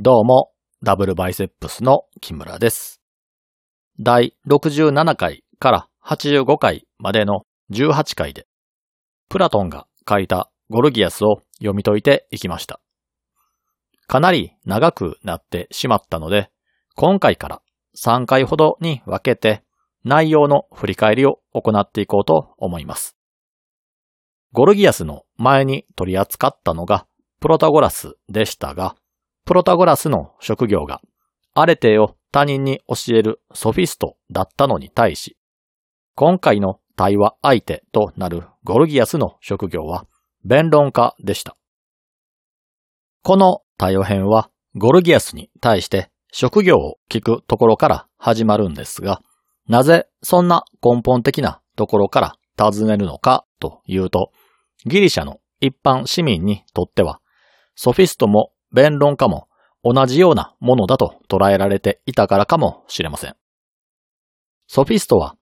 どうも、ダブルバイセップスの木村です。第67回から85回までの18回で、プラトンが書いたゴルギアスを読み解いていきました。かなり長くなってしまったので、今回から3回ほどに分けて内容の振り返りを行っていこうと思います。ゴルギアスの前に取り扱ったのがプロタゴラスでしたが、プロタゴラスの職業がアレテを他人に教えるソフィストだったのに対し、今回の対話相手となるゴルギアスの職業は弁論家でした。この対話編はゴルギアスに対して職業を聞くところから始まるんですが、なぜそんな根本的なところから尋ねるのかというと、ギリシャの一般市民にとってはソフィストも弁論家も同じようなものだと捉えられていたからかもしれません。ソフィストは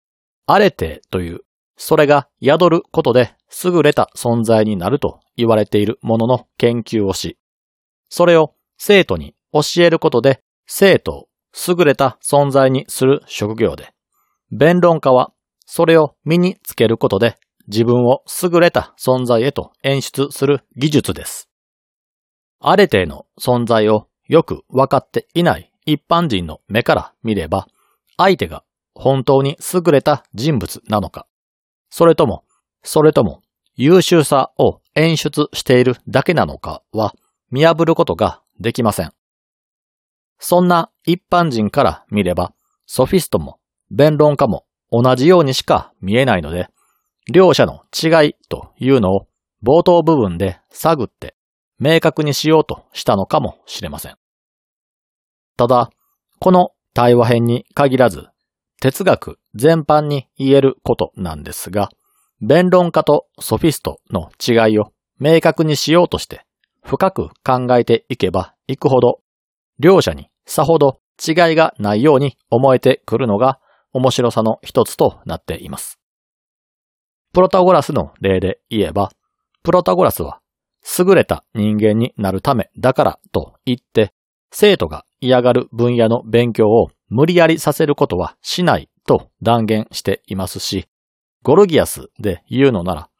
アレテという、それが宿ることで優れた存在になると言われているものの研究をし、それを生徒に教えることで生徒を優れた存在にする職業で、弁論家はそれを身につけることで自分を優れた存在へと演出する技術です。アレテの存在をよく分かっていない一般人の目から見れば、相手が本当に優れた人物なのか、それとも優秀さを演出しているだけなのかは見破ることができません。そんな一般人から見れば、ソフィストも弁論家も同じようにしか見えないので、両者の違いというのを冒頭部分で探って、明確にしようとしたのかもしれません。ただ、この対話編に限らず、哲学全般に言えることなんですが、弁論家とソフィストの違いを明確にしようとして、深く考えていけばいくほど、両者にさほど違いがないように思えてくるのが面白さの一つとなっています。プロタゴラスの例で言えば、プロタゴラスは、優れた人間になるためだからと言って、生徒が嫌がる分野の勉強を無理やりさせることはしないと断言していますし、ゴルギアスで言うのなら、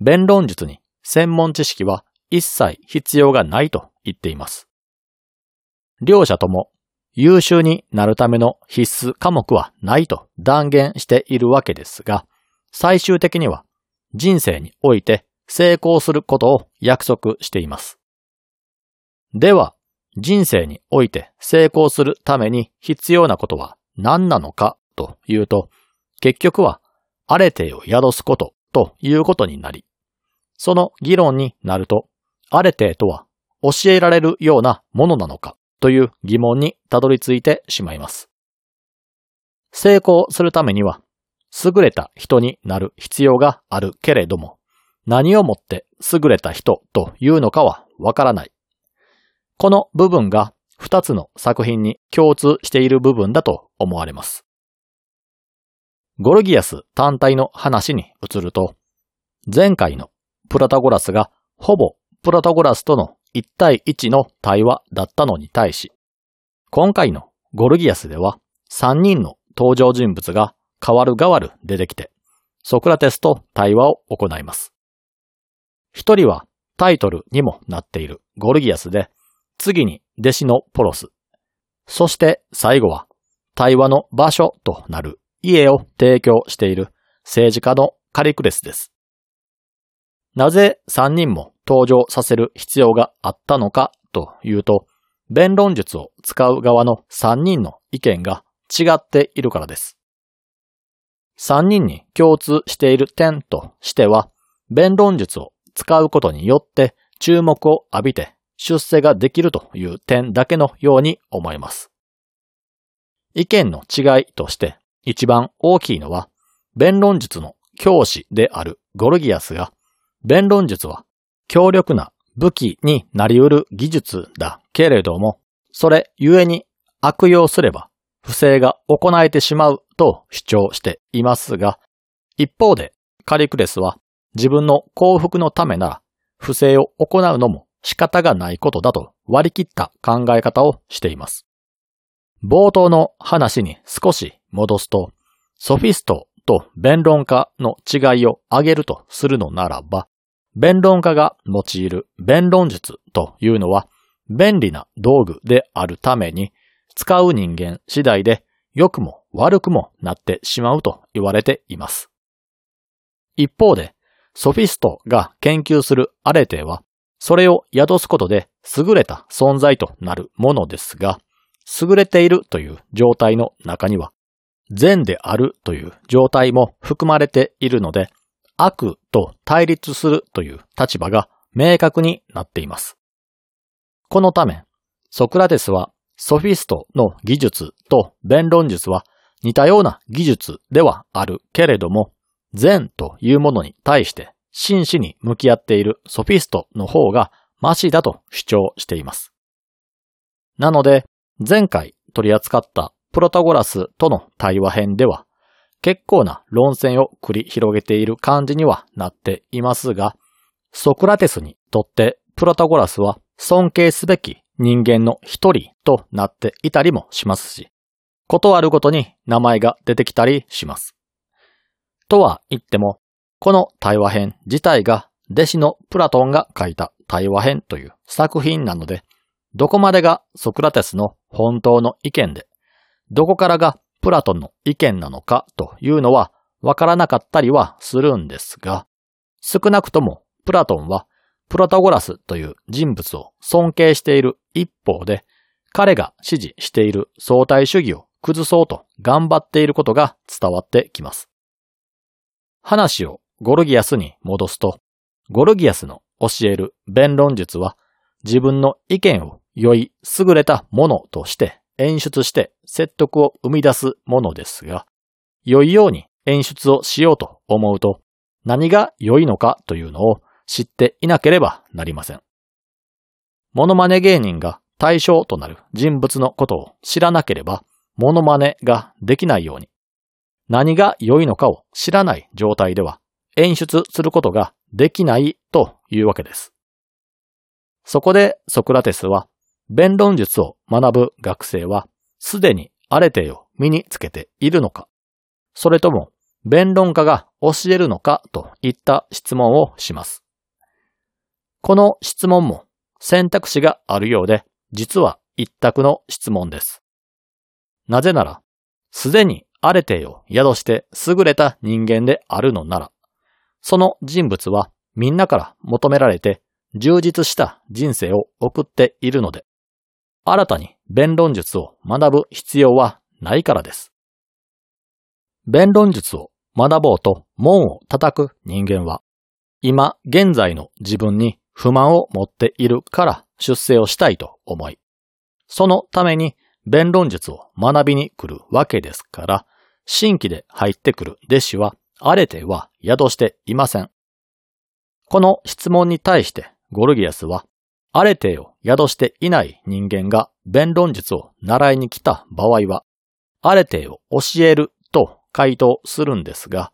弁論術に専門知識は一切必要がないと言っています。両者とも優秀になるための必須科目はないと断言しているわけですが、最終的には人生において成功することを約束しています。では、人生において成功するために必要なことは何なのかというと、結局はアレテを宿すことということになり、その議論になると、アレテとは教えられるようなものなのかという疑問にたどり着いてしまいます。成功するためには、優れた人になる必要があるけれども、何をもって優れた人というのかはわからない。この部分が2つの作品に共通している部分だと思われます。ゴルギアス単体の話に移ると、前回のプラタゴラスがほぼプラタゴラスとの1対1の対話だったのに対し、今回のゴルギアスでは3人の登場人物が代わる代わる出てきて、ソクラテスと対話を行います。一人はタイトルにもなっているゴルギアスで、次に弟子のポロス、そして最後は対話の場所となる家を提供している政治家のカリクレスです。なぜ三人も登場させる必要があったのかというと、弁論術を使う側の三人の意見が違っているからです。三人に共通している点としては、弁論術を使うことによって注目を浴びて出世ができるという点だけのように思います。意見の違いとして一番大きいのは、弁論術の教師であるゴルギアスが、弁論術は強力な武器になりうる技術だけれども、それゆえに悪用すれば不正が行えてしまうと主張していますが、一方でカリクレスは自分の幸福のためなら不正を行うのも仕方がないことだと割り切った考え方をしています。冒頭の話に少し戻すと、ソフィストと弁論家の違いを挙げるとするのならば、弁論家が用いる弁論術というのは便利な道具であるために、使う人間次第で良くも悪くもなってしまうと言われています。一方で、ソフィストが研究するアレテは、それを宿すことで優れた存在となるものですが、優れているという状態の中には、善であるという状態も含まれているので、悪と対立するという立場が明確になっています。このため、ソクラテスはソフィストの技術と弁論術は似たような技術ではあるけれども、善というものに対して真摯に向き合っているソフィストの方がマシだと主張しています。なので、前回取り扱ったプロタゴラスとの対話編では、結構な論戦を繰り広げている感じにはなっていますが、ソクラテスにとってプロタゴラスは尊敬すべき人間の一人となっていたりもしますし、ことあるごとに名前が出てきたりします。とは言っても、この対話編自体が弟子のプラトンが書いた対話編という作品なので、どこまでがソクラテスの本当の意見で、どこからがプラトンの意見なのかというのはわからなかったりはするんですが、少なくともプラトンはプロタゴラスという人物を尊敬している一方で、彼が支持している相対主義を崩そうと頑張っていることが伝わってきます。話をゴルギアスに戻すと、ゴルギアスの教える弁論術は、自分の意見を良い優れたものとして演出して説得を生み出すものですが、良いように演出をしようと思うと、何が良いのかというのを知っていなければなりません。モノマネ芸人が対象となる人物のことを知らなければ、モノマネができないように、何が良いのかを知らない状態では演出することができないというわけです。そこでソクラテスは、弁論術を学ぶ学生はすでにアレテを身につけているのか、それとも弁論家が教えるのかといった質問をします。この質問も選択肢があるようで、実は一択の質問です。なぜなら、すでにアレテを宿して優れた人間であるのなら、その人物はみんなから求められて充実した人生を送っているので、新たに弁論術を学ぶ必要はないからです。弁論術を学ぼうと門を叩く人間は、今現在の自分に不満を持っているから出世をしたいと思い、そのために弁論術を学びに来るわけですから、新規で入ってくる弟子は、アレテは宿していません。この質問に対してゴルギアスは、アレテを宿していない人間が弁論術を習いに来た場合は、アレテを教えると回答するんですが、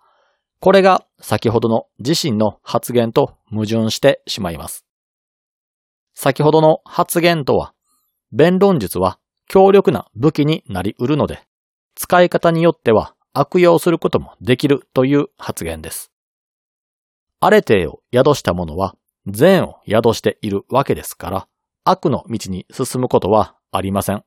これが先ほどの自身の発言と矛盾してしまいます。先ほどの発言とは、弁論術は強力な武器になり得るので、使い方によっては悪用することもできるという発言です。アレテを宿した者は善を宿しているわけですから、悪の道に進むことはありません。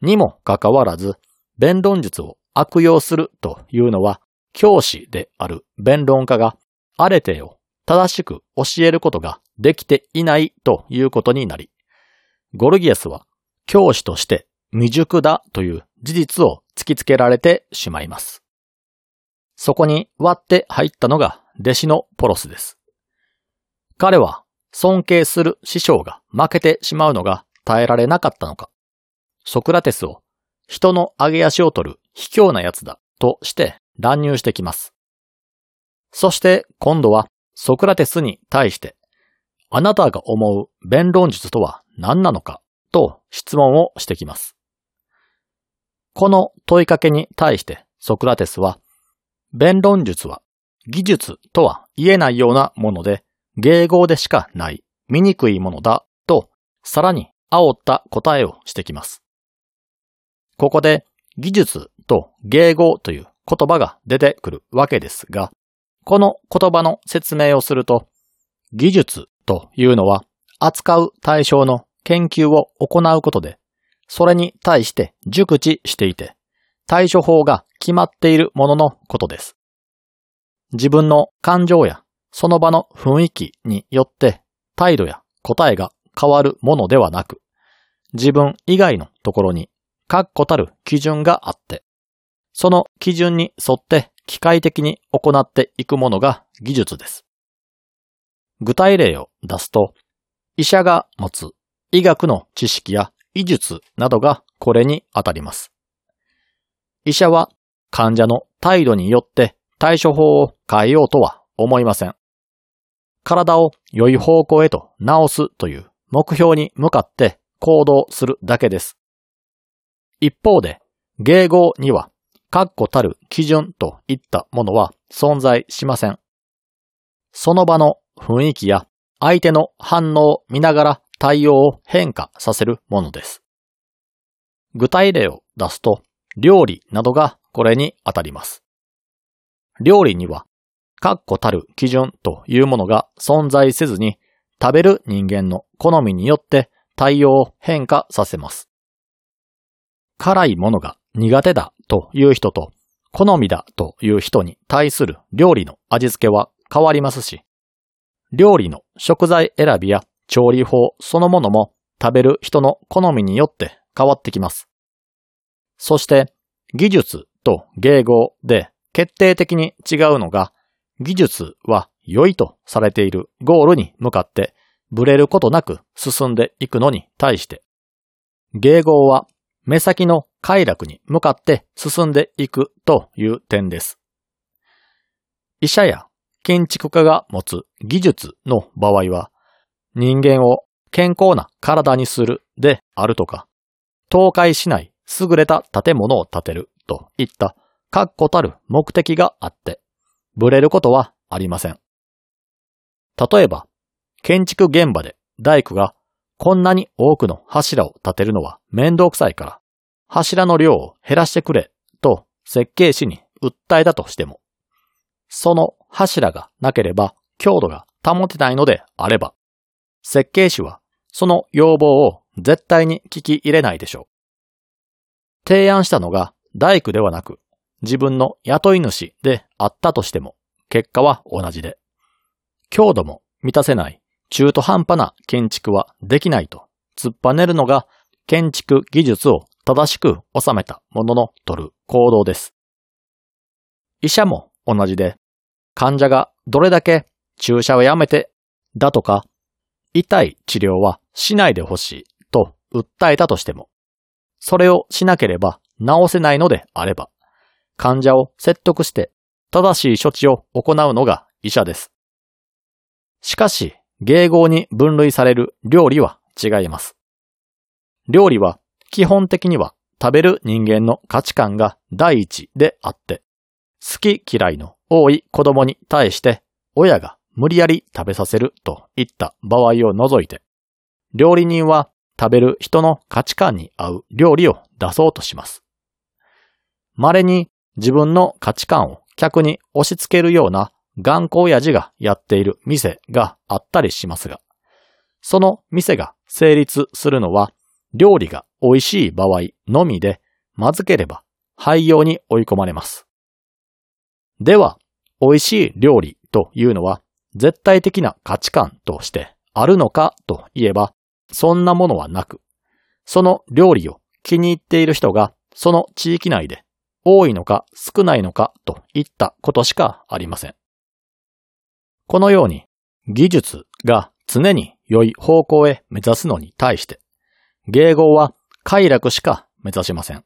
にもかかわらず、弁論術を悪用するというのは、教師である弁論家がアレテを正しく教えることができていないということになり、ゴルギアスは教師として未熟だという事実を突きつけられてしまいます。そこに割って入ったのが弟子のポロスです。彼は尊敬する師匠が負けてしまうのが耐えられなかったのか、ソクラテスを人の上げ足を取る卑怯なやつだとして乱入してきます。そして今度はソクラテスに対して、あなたが思う弁論術とは何なのかと質問をしてきます。この問いかけに対してソクラテスは、弁論術は技術とは言えないようなもので、芸語でしかない醜いものだとさらに煽った答えをしてきます。ここで技術と芸語という言葉が出てくるわけですが、この言葉の説明をすると、技術というのは扱う対象の研究を行うことで、それに対して熟知していて、対処法が決まっているもののことです。自分の感情やその場の雰囲気によって態度や答えが変わるものではなく、自分以外のところに確固たる基準があって、その基準に沿って機械的に行っていくものが技術です。具体例を出すと、医者が持つ医学の知識や医術などがこれにあたります。医者は患者の態度によって対処法を変えようとは思いません。体を良い方向へと直すという目標に向かって行動するだけです。一方で、芸語には確固たる基準といったものは存在しません。その場の雰囲気や相手の反応を見ながら対応を変化させるものです。具体例を出すと、料理などがこれにあたります。料理には確固たる基準というものが存在せずに、食べる人間の好みによって対応を変化させます。辛いものが苦手だという人と、好みだという人に対する料理の味付けは変わりますし、料理の食材選びや調理法そのものも食べる人の好みによって変わってきます。そして、技術と芸語で決定的に違うのが、技術は良いとされているゴールに向かってブレることなく進んでいくのに対して、芸語は目先の快楽に向かって進んでいくという点です。医者や建築家が持つ技術の場合は、人間を健康な体にするであるとか、倒壊しない優れた建物を建てるといった確固たる目的があって、ブレることはありません。例えば、建築現場で大工がこんなに多くの柱を建てるのは面倒くさいから、柱の量を減らしてくれと設計士に訴えたとしても、その柱がなければ強度が保てないのであれば、設計士はその要望を絶対に聞き入れないでしょう。提案したのが大工ではなく、自分の雇い主であったとしても結果は同じで、強度も満たせない中途半端な建築はできないと突っぱねるのが建築技術を正しく収めたものの取る行動です。医者も同じで、患者がどれだけ注射をやめてだとか、痛い治療はしないでほしいと訴えたとしても、それをしなければ治せないのであれば、患者を説得して正しい処置を行うのが医者です。しかし、芸語に分類される料理は違います。料理は基本的には食べる人間の価値観が第一であって、好き嫌いの多い子供に対して親が無理やり食べさせるといった場合を除いて、料理人は食べる人の価値観に合う料理を出そうとします。稀に自分の価値観を客に押し付けるような頑固親父がやっている店があったりしますが、その店が成立するのは料理が美味しい場合のみで、まずければ廃業に追い込まれます。では、美味しい料理というのは絶対的な価値観としてあるのかといえば、そんなものはなく、その料理を気に入っている人がその地域内で多いのか少ないのかといったことしかありません。このように技術が常に良い方向へ目指すのに対して、芸語は快楽しか目指しません。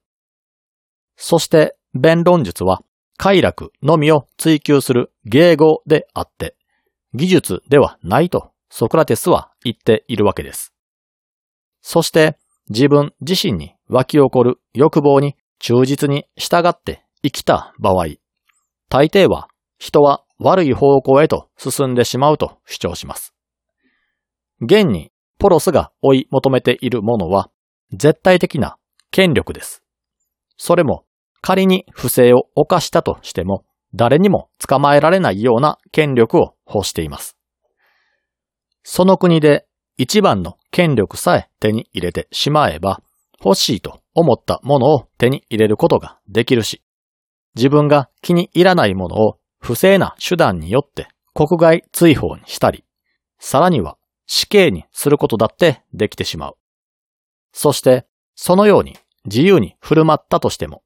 そして弁論術は快楽のみを追求する芸語であって、技術ではないとソクラテスは言っているわけです。そして自分自身に湧き起こる欲望に忠実に従って生きた場合、大抵は人は悪い方向へと進んでしまうと主張します。現にポロスが追い求めているものは絶対的な権力です。それも仮に不正を犯したとしても誰にも捕まえられないような権力を欲しています。その国で一番の権力さえ手に入れてしまえば欲しいと思ったものを手に入れることができるし、自分が気に入らないものを不正な手段によって国外追放にしたり、さらには死刑にすることだってできてしまう。そしてそのように自由に振る舞ったとしても、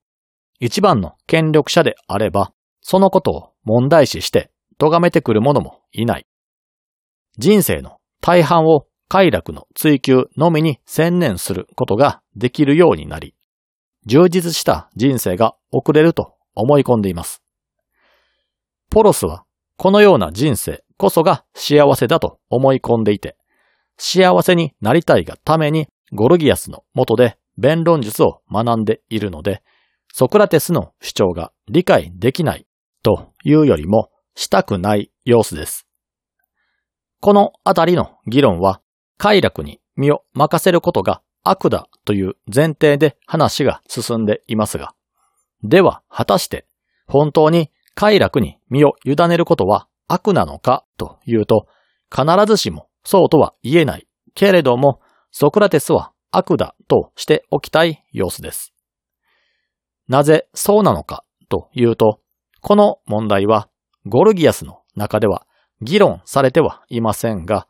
一番の権力者であればそのことを問題視して咎めてくる者もいない。人生の大半を快楽の追求のみに専念することができるようになり、充実した人生が送れると思い込んでいます。ポロスはこのような人生こそが幸せだと思い込んでいて、幸せになりたいがためにゴルギアスの下で弁論術を学んでいるので、ソクラテスの主張が理解できないというよりもしたくない様子です。このあたりの議論は快楽に身を任せることが悪だという前提で話が進んでいますが、では果たして本当に快楽に身を委ねることは悪なのかというと、必ずしもそうとは言えないけれども、ソクラテスは悪だとしておきたい様子です。なぜそうなのかというと、この問題はゴルギアスの中では議論されてはいませんが、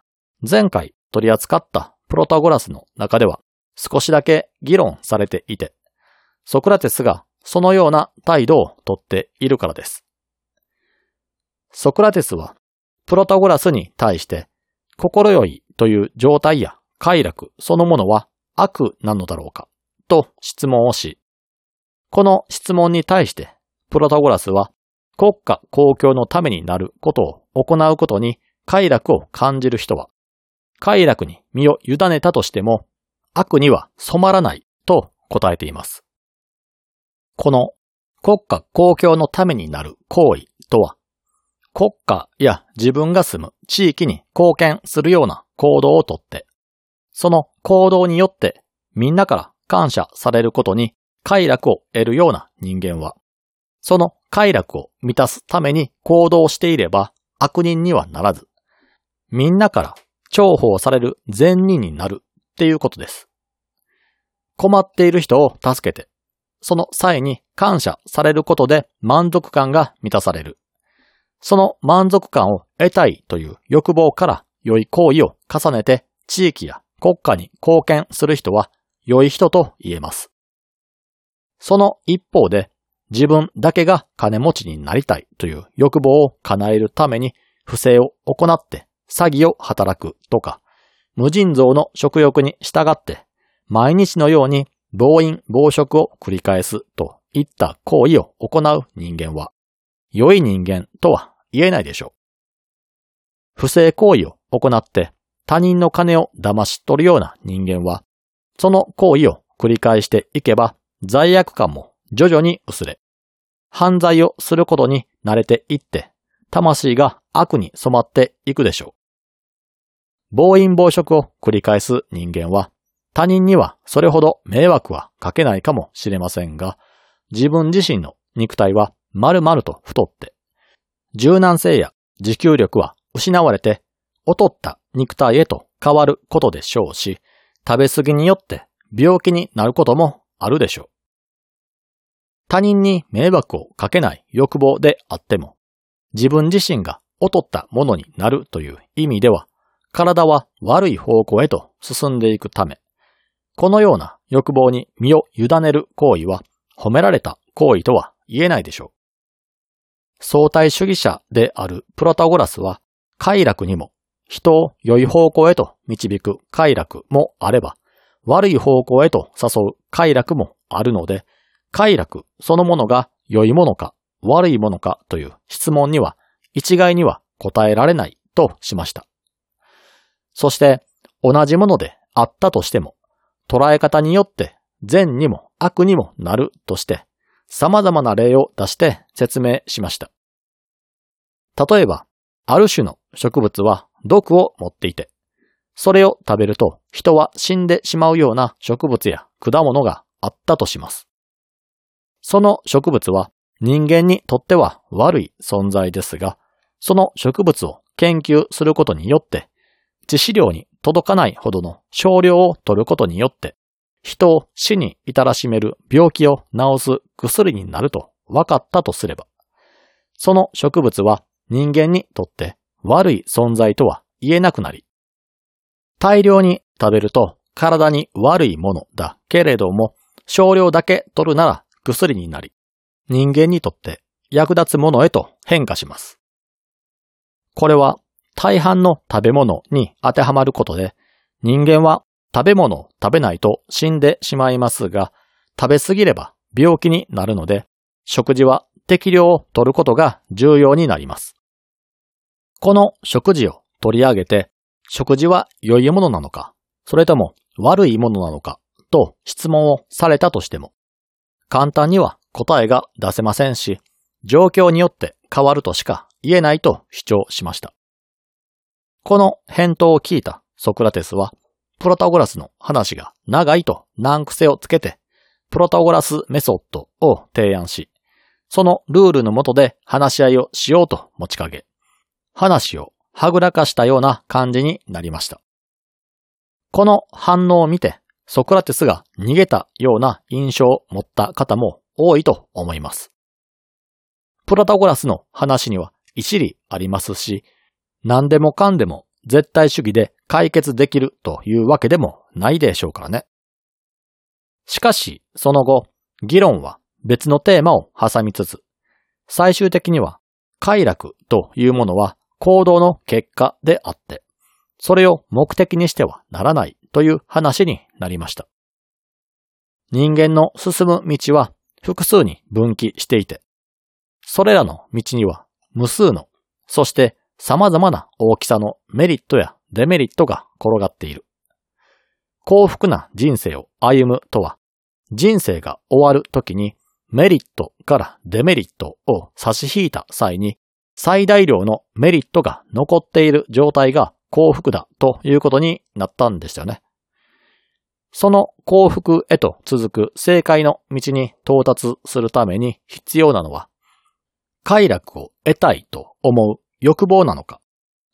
前回取り扱ったプロタゴラスの中では少しだけ議論されていて、ソクラテスがそのような態度をとっているからです。ソクラテスはプロタゴラスに対して心よいという状態や快楽そのものは悪なのだろうかと質問をし、この質問に対してプロタゴラスは国家公共のためになることを行うことに快楽を感じる人は快楽に身を委ねたとしても悪には染まらないと答えています。この国家公共のためになる行為とは、国家や自分が住む地域に貢献するような行動をとって、その行動によってみんなから感謝されることに快楽を得るような人間は、その快楽を満たすために行動していれば悪人にはならず、みんなから重宝される善人になるっていうことです。困っている人を助けて、その際に感謝されることで満足感が満たされる。その満足感を得たいという欲望から良い行為を重ねて地域や国家に貢献する人は良い人と言えます。その一方で自分だけが金持ちになりたいという欲望を叶えるために不正を行って詐欺を働くとか、無尽蔵の食欲に従って毎日のように暴飲暴食を繰り返すといった行為を行う人間は良い人間とは言えないでしょう。不正行為を行って他人の金を騙し取るような人間は、その行為を繰り返していけば罪悪感も徐々に薄れ、犯罪をすることに慣れていって魂が悪に染まっていくでしょう。暴飲暴食を繰り返す人間は他人にはそれほど迷惑はかけないかもしれませんが、自分自身の肉体は丸々と太って、柔軟性や持久力は失われて、劣った肉体へと変わることでしょうし、食べ過ぎによって病気になることもあるでしょう。他人に迷惑をかけない欲望であっても、自分自身が劣ったものになるという意味では、体は悪い方向へと進んでいくため、このような欲望に身を委ねる行為は褒められた行為とは言えないでしょう。相対主義者であるプロタゴラスは快楽にも人を良い方向へと導く快楽もあれば悪い方向へと誘う快楽もあるので、快楽そのものが良いものか悪いものかという質問には一概には答えられないとしました。そして同じものであったとしても捉え方によって善にも悪にもなるとして様々な例を出して説明しました。例えば、ある種の植物は毒を持っていて、それを食べると人は死んでしまうような植物や果物があったとします。その植物は人間にとっては悪い存在ですが、その植物を研究することによって、致死量に届かないほどの少量を取ることによって、人を死に至らしめる病気を治す薬になると分かったとすれば、その植物は人間にとって悪い存在とは言えなくなり、大量に食べると体に悪いものだけれども、少量だけ取るなら薬になり、人間にとって役立つものへと変化します。これは大半の食べ物に当てはまることで、人間は食べ物を食べないと死んでしまいますが、食べ過ぎれば病気になるので、食事は適量を取ることが重要になります。この食事を取り上げて、食事は良いものなのか、それとも悪いものなのかと質問をされたとしても、簡単には答えが出せませんし、状況によって変わるとしか言えないと主張しました。この返答を聞いたソクラテスは、プロタゴラスの話が長いと難癖をつけて、プロタゴラスメソッドを提案し、そのルールの下で話し合いをしようと持ちかけ、話をはぐらかしたような感じになりました。この反応を見て、ソクラテスが逃げたような印象を持った方も多いと思います。プロタゴラスの話には一理ありますし、何でもかんでも絶対主義で解決できるというわけでもないでしょうからね。しかし、その後、議論は別のテーマを挟みつつ、最終的には快楽というものは行動の結果であって、それを目的にしてはならないという話になりました。人間の進む道は複数に分岐していて、それらの道には無数の、そして様々な大きさのメリットやデメリットが転がっている。幸福な人生を歩むとは、人生が終わるときにメリットからデメリットを差し引いた際に、最大量のメリットが残っている状態が幸福だということになったんでしたね。その幸福へと続く正解の道に到達するために必要なのは、快楽を得たいと思う欲望なのか、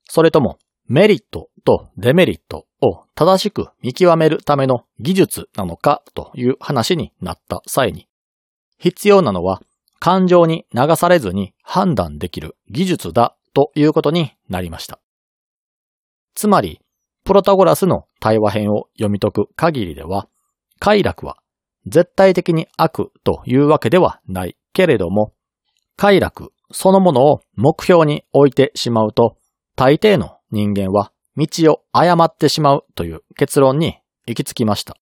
それともメリットとデメリットを正しく見極めるための技術なのかという話になった際に、必要なのは感情に流されずに判断できる技術だということになりました。つまり、プロタゴラスの対話編を読み解く限りでは、快楽は絶対的に悪というわけではないけれども、快楽そのものを目標に置いてしまうと、大抵の人間は道を誤ってしまうという結論に行き着きました。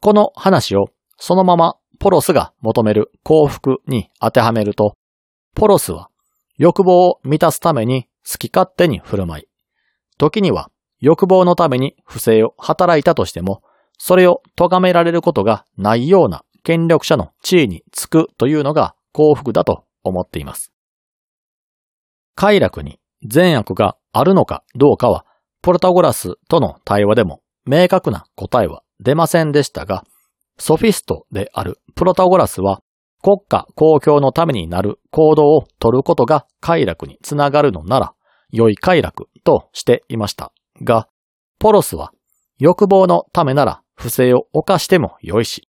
この話をそのままポロスが求める幸福に当てはめると、ポロスは欲望を満たすために好き勝手に振る舞い、時には欲望のために不正を働いたとしても、それを咎められることがないような権力者の地位につくというのが幸福だと思っています。快楽に善悪があるのかどうかは、プロタゴラスとの対話でも明確な答えは出ませんでしたが、ソフィストであるプロタゴラスは、国家公共のためになる行動を取ることが快楽につながるのなら、良い快楽としていましたが、ポロスは欲望のためなら不正を犯しても良いし、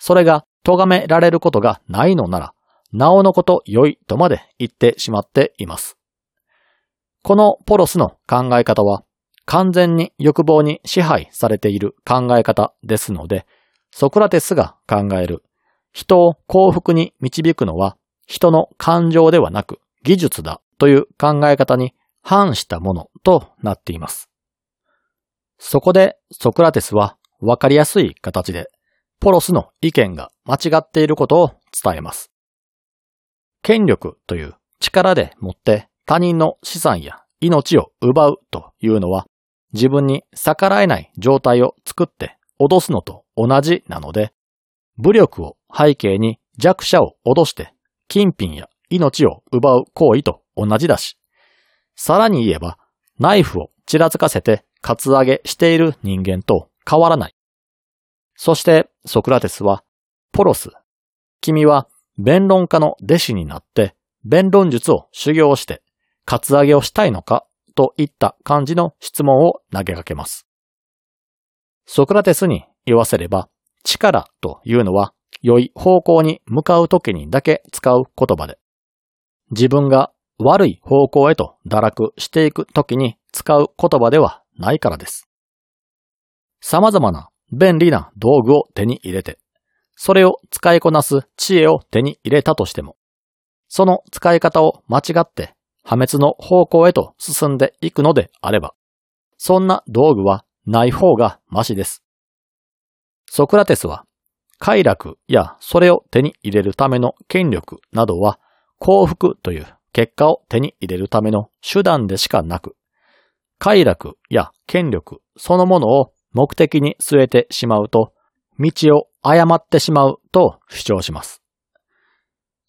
それが咎められることがないのなら、なおのこと良いとまで言ってしまっています。このポロスの考え方は完全に欲望に支配されている考え方ですので、ソクラテスが考える人を幸福に導くのは人の感情ではなく技術だという考え方に反したものとなっています。そこでソクラテスはわかりやすい形でポロスの意見が間違っていることを伝えます。権力という力でもって他人の資産や命を奪うというのは自分に逆らえない状態を作って脅すのと同じなので、武力を背景に弱者を脅して金品や命を奪う行為と同じだし、さらに言えばナイフをちらつかせてカツアゲしている人間と変わらない。そしてソクラテスは、ポロス、君は弁論家の弟子になって弁論術を修行してカツアゲをしたいのかといった感じの質問を投げかけます。ソクラテスに言わせれば、力というのは良い方向に向かうときにだけ使う言葉で、自分が悪い方向へと堕落していくときに使う言葉ではないからです。様々な便利な道具を手に入れて、それを使いこなす知恵を手に入れたとしても、その使い方を間違って破滅の方向へと進んでいくのであれば、そんな道具はない方がマシです。ソクラテスは、快楽やそれを手に入れるための権力などは幸福という結果を手に入れるための手段でしかなく、快楽や権力そのものを目的に据えてしまうと、道を誤ってしまうと主張します。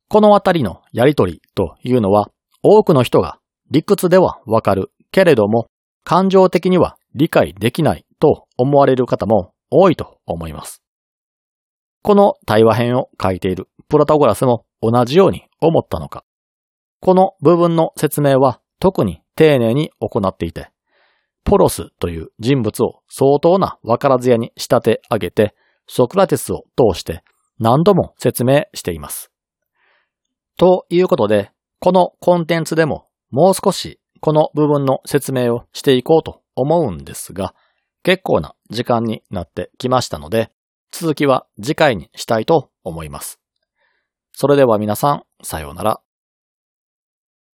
このあたりのやりとりというのは、多くの人が理屈ではわかるけれども、感情的には理解できないと思われる方も多いと思います。この対話編を書いているプロタゴラスも同じように思ったのか、この部分の説明は特に丁寧に行っていて、ポロスという人物を相当なわからず屋に仕立て上げて、ソクラテスを通して何度も説明しています。ということで、このコンテンツでももう少しこの部分の説明をしていこうと思うんですが、結構な時間になってきましたので、続きは次回にしたいと思います。それでは皆さん、さようなら。